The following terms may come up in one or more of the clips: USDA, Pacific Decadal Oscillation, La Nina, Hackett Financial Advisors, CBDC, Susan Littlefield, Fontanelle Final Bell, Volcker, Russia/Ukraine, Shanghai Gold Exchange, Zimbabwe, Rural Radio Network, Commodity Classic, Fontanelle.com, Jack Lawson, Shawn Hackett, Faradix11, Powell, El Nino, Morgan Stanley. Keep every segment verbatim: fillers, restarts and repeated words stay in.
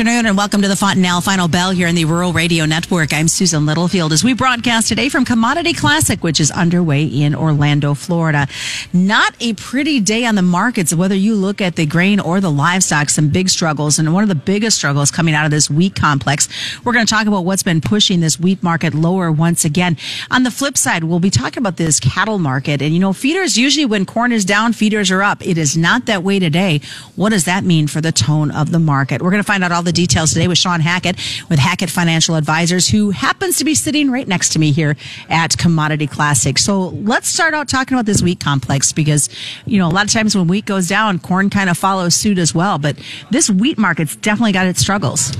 afternoon and welcome to the Fontanelle Final Bell here in the Rural Radio Network. I'm Susan Littlefield as we broadcast today from Commodity Classic, which is underway in Orlando, Florida. Not a pretty day on the markets, whether you look at the grain or the livestock, some big struggles. And one of the biggest struggles coming out of this wheat complex, we're going to talk about what's been pushing this wheat market lower once again. On the flip side, we'll be talking about this cattle market. And, you know, feeders, usually when corn is down, feeders are up. It is not that way today. What does that mean for the tone of the market? We're going to find out all the details today with Shawn Hackett with Hackett Financial Advisors, who happens to be sitting right next to me here at Commodity Classic. So let's start out talking about this wheat complex because, you know, a lot of times when wheat goes down, corn kind of follows suit as well. But this wheat market's definitely got its struggles.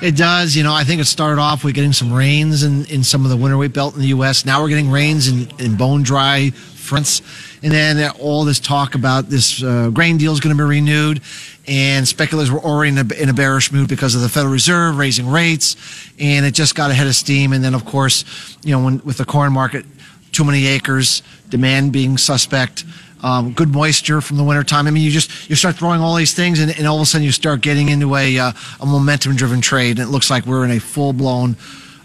It does. You know, I think it started off with getting some rains in, in some of the winter wheat belt in the U S. Now we're getting rains in, in bone dry fronts. And then all this talk about this uh, grain deal is going to be renewed. And speculators were already in a, in a bearish mood because of the Federal Reserve raising rates. And it just got ahead of steam. And then, of course, you know, when, with the corn market, too many acres, demand being suspect, um, good moisture from the wintertime. I mean, you just, you start throwing all these things and, and all of a sudden you start getting into a, uh, a momentum-driven trade. And it looks like we're in a full-blown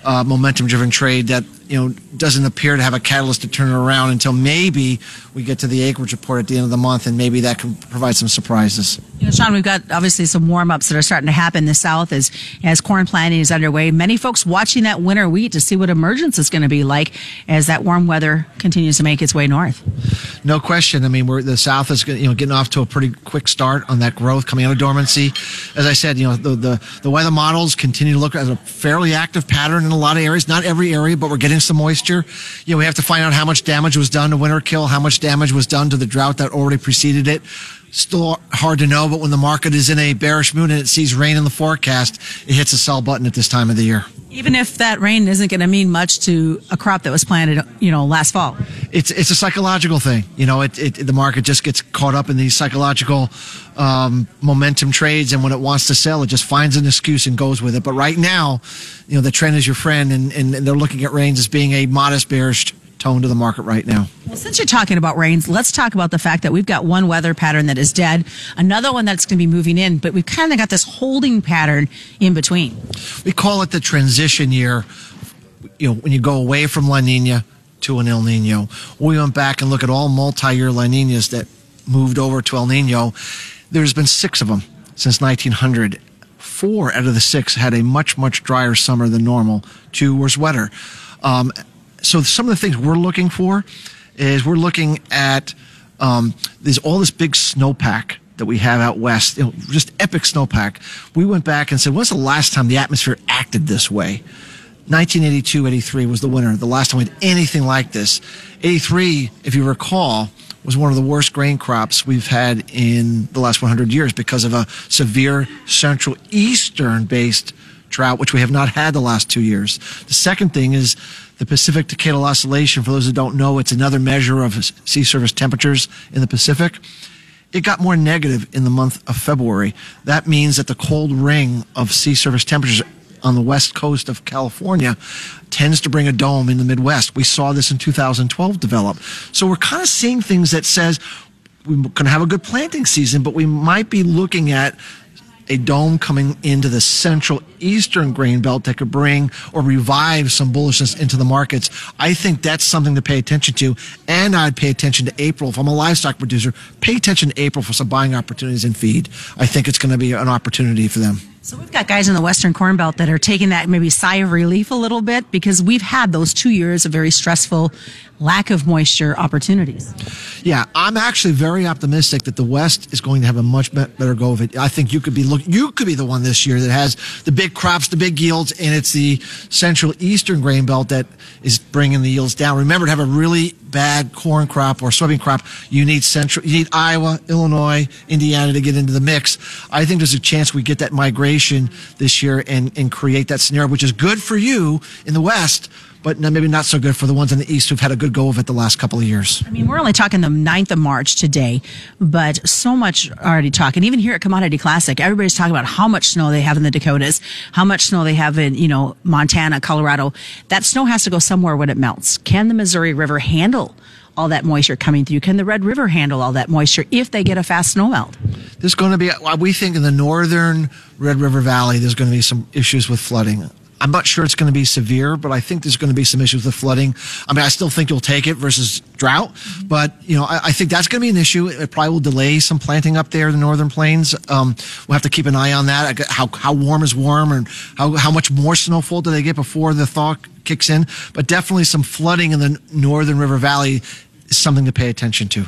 Uh, momentum-driven trade that, you know, doesn't appear to have a catalyst to turn it around until maybe we get to the acreage report at the end of the month, and maybe that can provide some surprises. You know, Shawn, we've got obviously some warm-ups that are starting to happen in the South as as corn planting is underway. Many folks watching that winter wheat to see what emergence is going to be like as that warm weather continues to make its way north. No question. I mean, we're, the South is, you know, getting off to a pretty quick start on that growth coming out of dormancy. As I said, you know, the the, the weather models continue to look at a fairly active pattern in a lot of areas, not every area, but we're getting some moisture. You know, we have to find out how much damage was done to winter kill, how much damage was done to the drought that already preceded it. Still hard to know, but when the market is in a bearish mood and it sees rain in the forecast, it hits a sell button at this time of the year. Even if that rain isn't going to mean much to a crop that was planted, you know, last fall. It's it's a psychological thing. You know, it, it the market just gets caught up in these psychological um, momentum trades, and when it wants to sell, it just finds an excuse and goes with it. But right now, you know, the trend is your friend, and, and they're looking at rains as being a modest bearish tone to the market right now. Well, since you're talking about rains, let's talk about the fact that we've got one weather pattern that is dead, another one that's going to be moving in, but we've kind of got this holding pattern in between. We call it the transition year. You know, when you go away from La Nina to an El Nino, we went back and look at all multi-year La Ninas that moved over to El Nino. There's been six of them since nineteen hundred. Four out of the six had a much, much drier summer than normal. Two was wetter. Um, So some of the things we're looking for is we're looking at um, there's all this big snowpack that we have out west, you know, just epic snowpack. We went back and said, when's the last time the atmosphere acted this way? nineteen eighty-two eighty-three was the winter, the last time we had anything like this. eighty-three, if you recall, was one of the worst grain crops we've had in the last one hundred years because of a severe central eastern-based drought, which we have not had the last two years. The second thing is the Pacific Decadal Oscillation. For those who don't know, it's another measure of sea surface temperatures in the Pacific. It got more negative in the month of February. That means that the cold ring of sea surface temperatures on the west coast of California tends to bring a dome in the Midwest. We saw this in two thousand twelve develop. So we're kind of seeing things that says we can have a good planting season, but we might be looking at a dome coming into the central eastern grain belt that could bring or revive some bullishness into the markets. I think that's something to pay attention to, and I'd pay attention to April. If I'm a livestock producer, pay attention to April for some buying opportunities in feed. I think it's going to be an opportunity for them. So we've got guys in the Western Corn Belt that are taking that maybe sigh of relief a little bit because we've had those two years of very stressful lack of moisture opportunities. Yeah, I'm actually very optimistic that the West is going to have a much better go of it. I think you could be look, you could be the one this year that has the big crops, the big yields, and it's the Central Eastern Grain Belt that is bringing the yields down. Remember, to have a really bad corn crop or soybean crop, you need central, you need Iowa, Illinois, Indiana to get into the mix. I think there's a chance we get that migration this year and, and create that scenario, which is good for you in the West, but maybe not so good for the ones in the East who've had a good go of it the last couple of years. I mean, we're only talking the ninth of March today, but so much already talking. Even here at Commodity Classic, everybody's talking about how much snow they have in the Dakotas, how much snow they have in, you know, Montana, Colorado. That snow has to go somewhere when it melts. Can the Missouri River handle all that moisture coming through? Can the Red River handle all that moisture if they get a fast snowmelt? There's going to be, we think in the northern Red River Valley, there's going to be some issues with flooding. I'm not sure it's going to be severe, but I think there's going to be some issues with flooding. I mean, I still think you'll take it versus drought, but, you know, I, I think that's going to be an issue. It probably will delay some planting up there in the northern plains. Um, we'll have to keep an eye on that. How how warm is warm, and how, how much more snowfall do they get before the thaw kicks in? But definitely some flooding in the northern River Valley is something to pay attention to.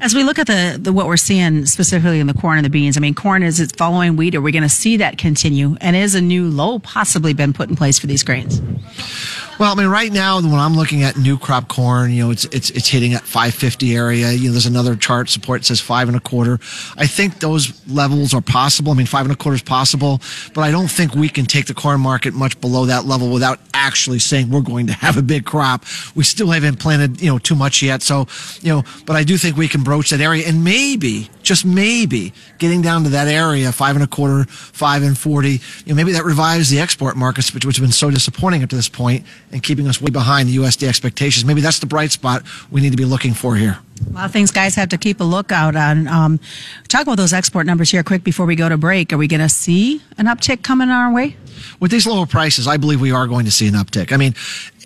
As we look at the, the what we're seeing specifically in the corn and the beans, I mean, corn, is it following wheat? Are we going to see that continue? And is a new low possibly been put in place for these grains? Well, I mean, right now, when I'm looking at new crop corn, you know, it's it's it's hitting at five fifty area. You know, there's another chart support says five and a quarter. I think those levels are possible. I mean, five and a quarter is possible, but I don't think we can take the corn market much below that level without actually saying we're going to have a big crop. We still haven't planted, you know, too much yet. So, you know, but I do think we can broach that area, and maybe, just maybe, getting down to that area, five and a quarter, five and forty. You know, maybe that revives the export markets, which, which have been so disappointing up to this point, and keeping us way behind the U S D A expectations. Maybe that's the bright spot we need to be looking for here. A lot of things guys have to keep a lookout on. Um, talk about those export numbers here quick before we go to break. Are we going to see an uptick coming our way? With these lower prices, I believe we are going to see an uptick. I mean,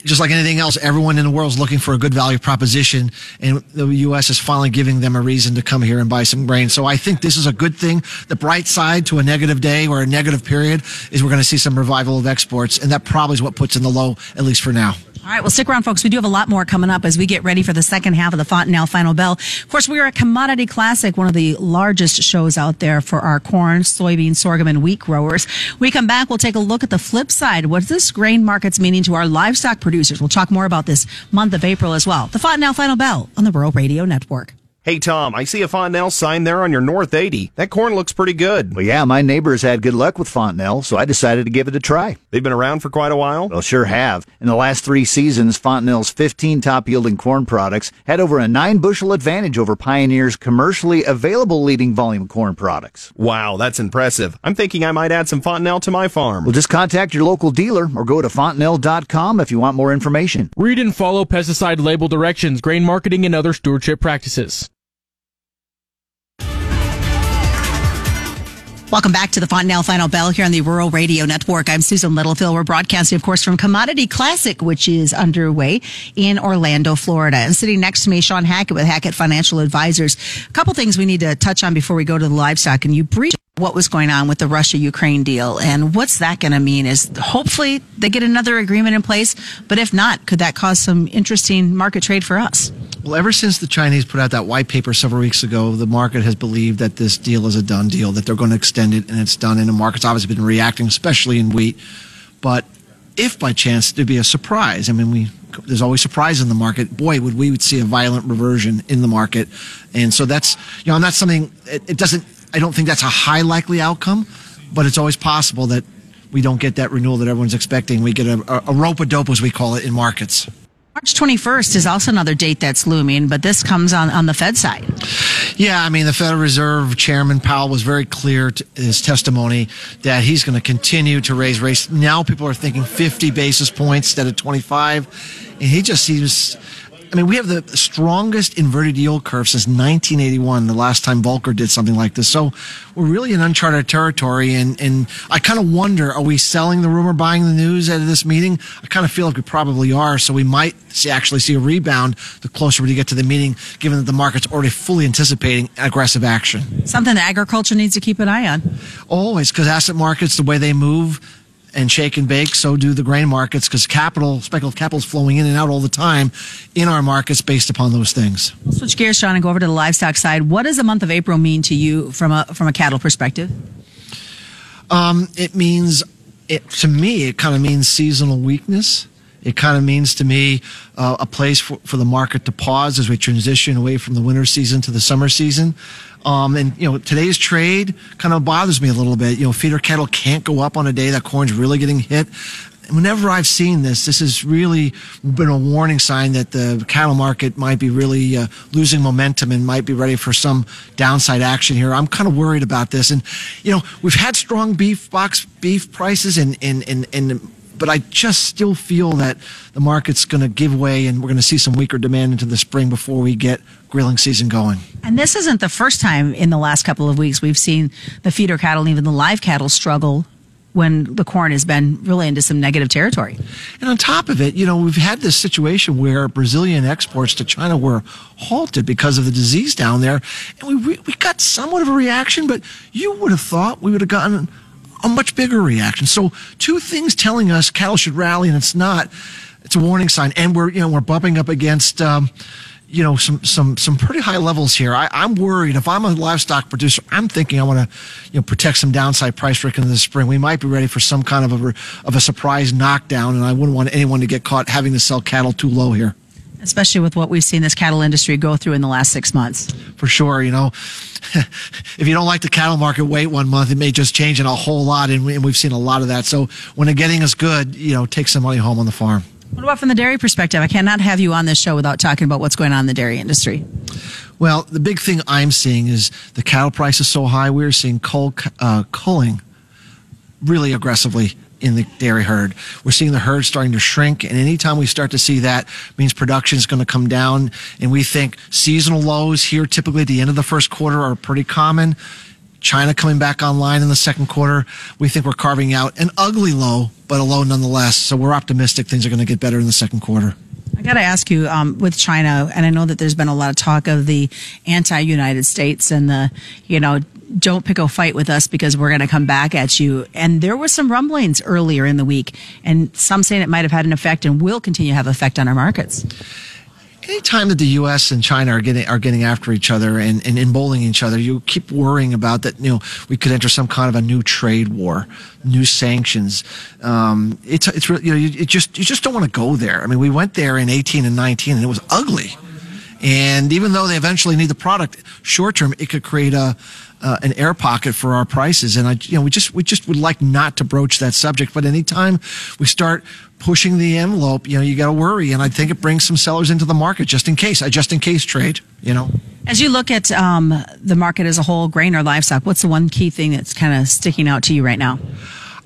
just like anything else, everyone in the world is looking for a good value proposition, and the U S is finally giving them a reason to come here and buy some grain. So I think this is a good thing. The bright side to a negative day or a negative period is we're going to see some revival of exports, and that probably is what puts in the low, at least for now. All right, well, stick around, folks. We do have a lot more coming up as we get ready for the second half of the Fontanelle Final Bell. Of course, we are at Commodity Classic, one of the largest shows out there for our corn, soybean, sorghum, and wheat growers. When we come back, we'll take a look at the flip side. What's this grain market's meaning to our livestock producers? We'll talk more about this month of April as well. The Fontanelle Final Bell on the Rural Radio Network. Hey, Tom, I see a Fontanelle sign there on your North eighty. That corn looks pretty good. Well, yeah, my neighbors had good luck with Fontanelle, so I decided to give it a try. They've been around for quite a while? Well, sure have. In the last three seasons, Fontanelle's fifteen top-yielding corn products had over a nine bushel advantage over Pioneer's commercially available leading volume corn products. Wow, that's impressive. I'm thinking I might add some Fontanelle to my farm. Well, just contact your local dealer or go to Fontanelle dot com if you want more information. Read and follow pesticide label directions, grain marketing, and other stewardship practices. Welcome back to the Fontanelle Final Bell here on the Rural Radio Network. I'm Susan Littlefield. We're broadcasting, of course, from Commodity Classic, which is underway in Orlando, Florida. And sitting next to me, Shawn Hackett with Hackett Financial Advisors. A couple things we need to touch on before we go to the livestock. And you briefed what was going on with the Russia-Ukraine deal. And what's that going to mean is hopefully they get another agreement in place. But if not, could that cause some interesting market trade for us? Well, ever since the Chinese put out that white paper several weeks ago, the market has believed that this deal is a done deal, that they're going to extend it, and it's done. And the market's obviously been reacting, especially in wheat. But if by chance there'd be a surprise, I mean, we... there's always surprise in the market. Boy, would we would see a violent reversion in the market. And so that's, you know, not something, it, it doesn't, I don't think that's a high likely outcome, but it's always possible that we don't get that renewal that everyone's expecting. We get a, a rope-a-dope, as we call it, in markets. March twenty-first is also another date that's looming, but this comes on, on the Fed side. Yeah, I mean, the Federal Reserve Chairman Powell was very clear in his testimony that he's going to continue to raise rates. Now people are thinking fifty basis points instead of twenty-five, and he just seems... I mean, we have the strongest inverted yield curve since nineteen eighty-one, the last time Volcker did something like this. So we're really in uncharted territory, and, and I kind of wonder, are we selling the rumor, buying the news out of this meeting? I kind of feel like we probably are, so we might see, actually see a rebound the closer we get to the meeting, given that the market's already fully anticipating aggressive action. Something that agriculture needs to keep an eye on. Always, because asset markets, the way they move and shake and bake, so do the grain markets, because capital, speculative capital is flowing in and out all the time in our markets based upon those things. We'll switch gears, Shawn, and go over to the livestock side. What does the month of April mean to you from a from a cattle perspective? Um, it means, it to me, it kind of means seasonal weakness. It kind of means to me uh, a place for, for the market to pause as we transition away from the winter season to the summer season. Um, and, you know, today's trade kind of bothers me a little bit. You know, feeder cattle can't go up on a day that corn's really getting hit. Whenever I've seen this, this has really been a warning sign that the cattle market might be really uh, losing momentum and might be ready for some downside action here. I'm kind of worried about this. And, you know, we've had strong beef, box beef prices and, and, and, and but I just still feel that the market's going to give way and we're going to see some weaker demand into the spring before we get grilling season going. And this isn't the first time in the last couple of weeks we've seen the feeder cattle and even the live cattle struggle when the corn has been really into some negative territory. And on top of it, you know, we've had this situation where Brazilian exports to China were halted because of the disease down there. And we we, we got somewhat of a reaction, but you would have thought we would have gotten a much bigger reaction. So two things telling us cattle should rally and it's not, it's a warning sign. And we're, you know, we're bumping up against, um, you know, some, some, some pretty high levels here. I, I'm worried. If I'm a livestock producer, I'm thinking I want to, you know, protect some downside price risk into the spring. We might be ready for some kind of a, of a surprise knockdown, and I wouldn't want anyone to get caught having to sell cattle too low here. Especially with what we've seen this cattle industry go through in the last six months. For sure, you know. If you don't like the cattle market, wait one month. It may just change in a whole lot, and, we, and we've seen a lot of that. So when the getting is good, you know, take some money home on the farm. What about from the dairy perspective? I cannot have you on this show without talking about what's going on in the dairy industry. Well, the big thing I'm seeing is the cattle price is so high, we're seeing cull, uh, culling really aggressively in the dairy herd. We're seeing the herd starting to shrink, and anytime we start to see that, means production is going to come down, and we think seasonal lows here typically at the end of the first quarter are pretty common. China coming back online in the second quarter. We think we're carving out an ugly low, but a low nonetheless. So we're optimistic things are going to get better in the second quarter. I got to ask you, um, with China, and I know that there's been a lot of talk of the anti-United States and the, you know, don't pick a fight with us because we're going to come back at you. And there were some rumblings earlier in the week, and some saying it might have had an effect and will continue to have an effect on our markets. Anytime that the U S and China are getting are getting after each other and, and emboldening each other, you keep worrying about that. You know, we could enter some kind of a new trade war, new sanctions. Um, it's it's really, you know, you, it just you just don't want to go there. I mean, we went there in eighteen and nineteen, and it was ugly. And even though they eventually need the product, short term, it could create a uh, an air pocket for our prices. And I, you know, we just we just would like not to broach that subject. But anytime we start pushing the envelope, you know, you got to worry. And I think it brings some sellers into the market just in case, a just in case trade, you know. As you look at um, the market as a whole, grain or livestock, what's the one key thing that's kind of sticking out to you right now?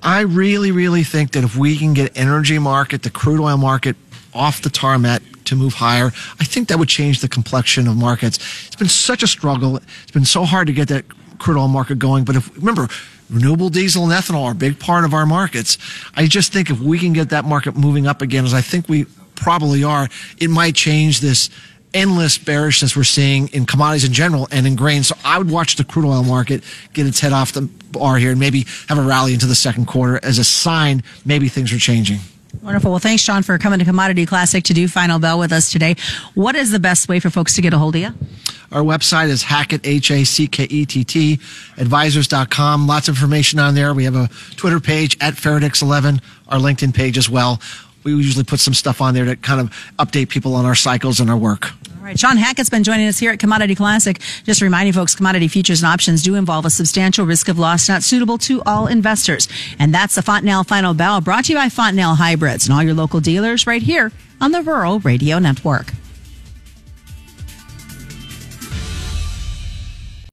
I really, really think that if we can get energy market, the crude oil market off the tarmac to move higher, I think that would change the complexion of markets. It's been such a struggle. It's been so hard to get that crude oil market going. But if remember, renewable diesel and ethanol are a big part of our markets. I just think if we can get that market moving up again, as I think we probably are, it might change this endless bearishness we're seeing in commodities in general and in grain. So I would watch the crude oil market get its head off the bar here and maybe have a rally into the second quarter as a sign maybe things are changing. Wonderful. Well, thanks, Shawn, for coming to Commodity Classic to do Final Bell with us today. What is the best way for folks to get a hold of you? Our website is Hackett, H A C K E T T, advisors dot com. Lots of information on there. We have a Twitter page, at Faradix eleven, our LinkedIn page as well. We usually put some stuff on there to kind of update people on our cycles and our work. All right. Shawn Hackett's been joining us here at Commodity Classic. Just reminding folks, commodity futures and options do involve a substantial risk of loss not suitable to all investors. And that's the Fontanelle Final Bell, brought to you by Fontanelle Hybrids and all your local dealers right here on the Rural Radio Network.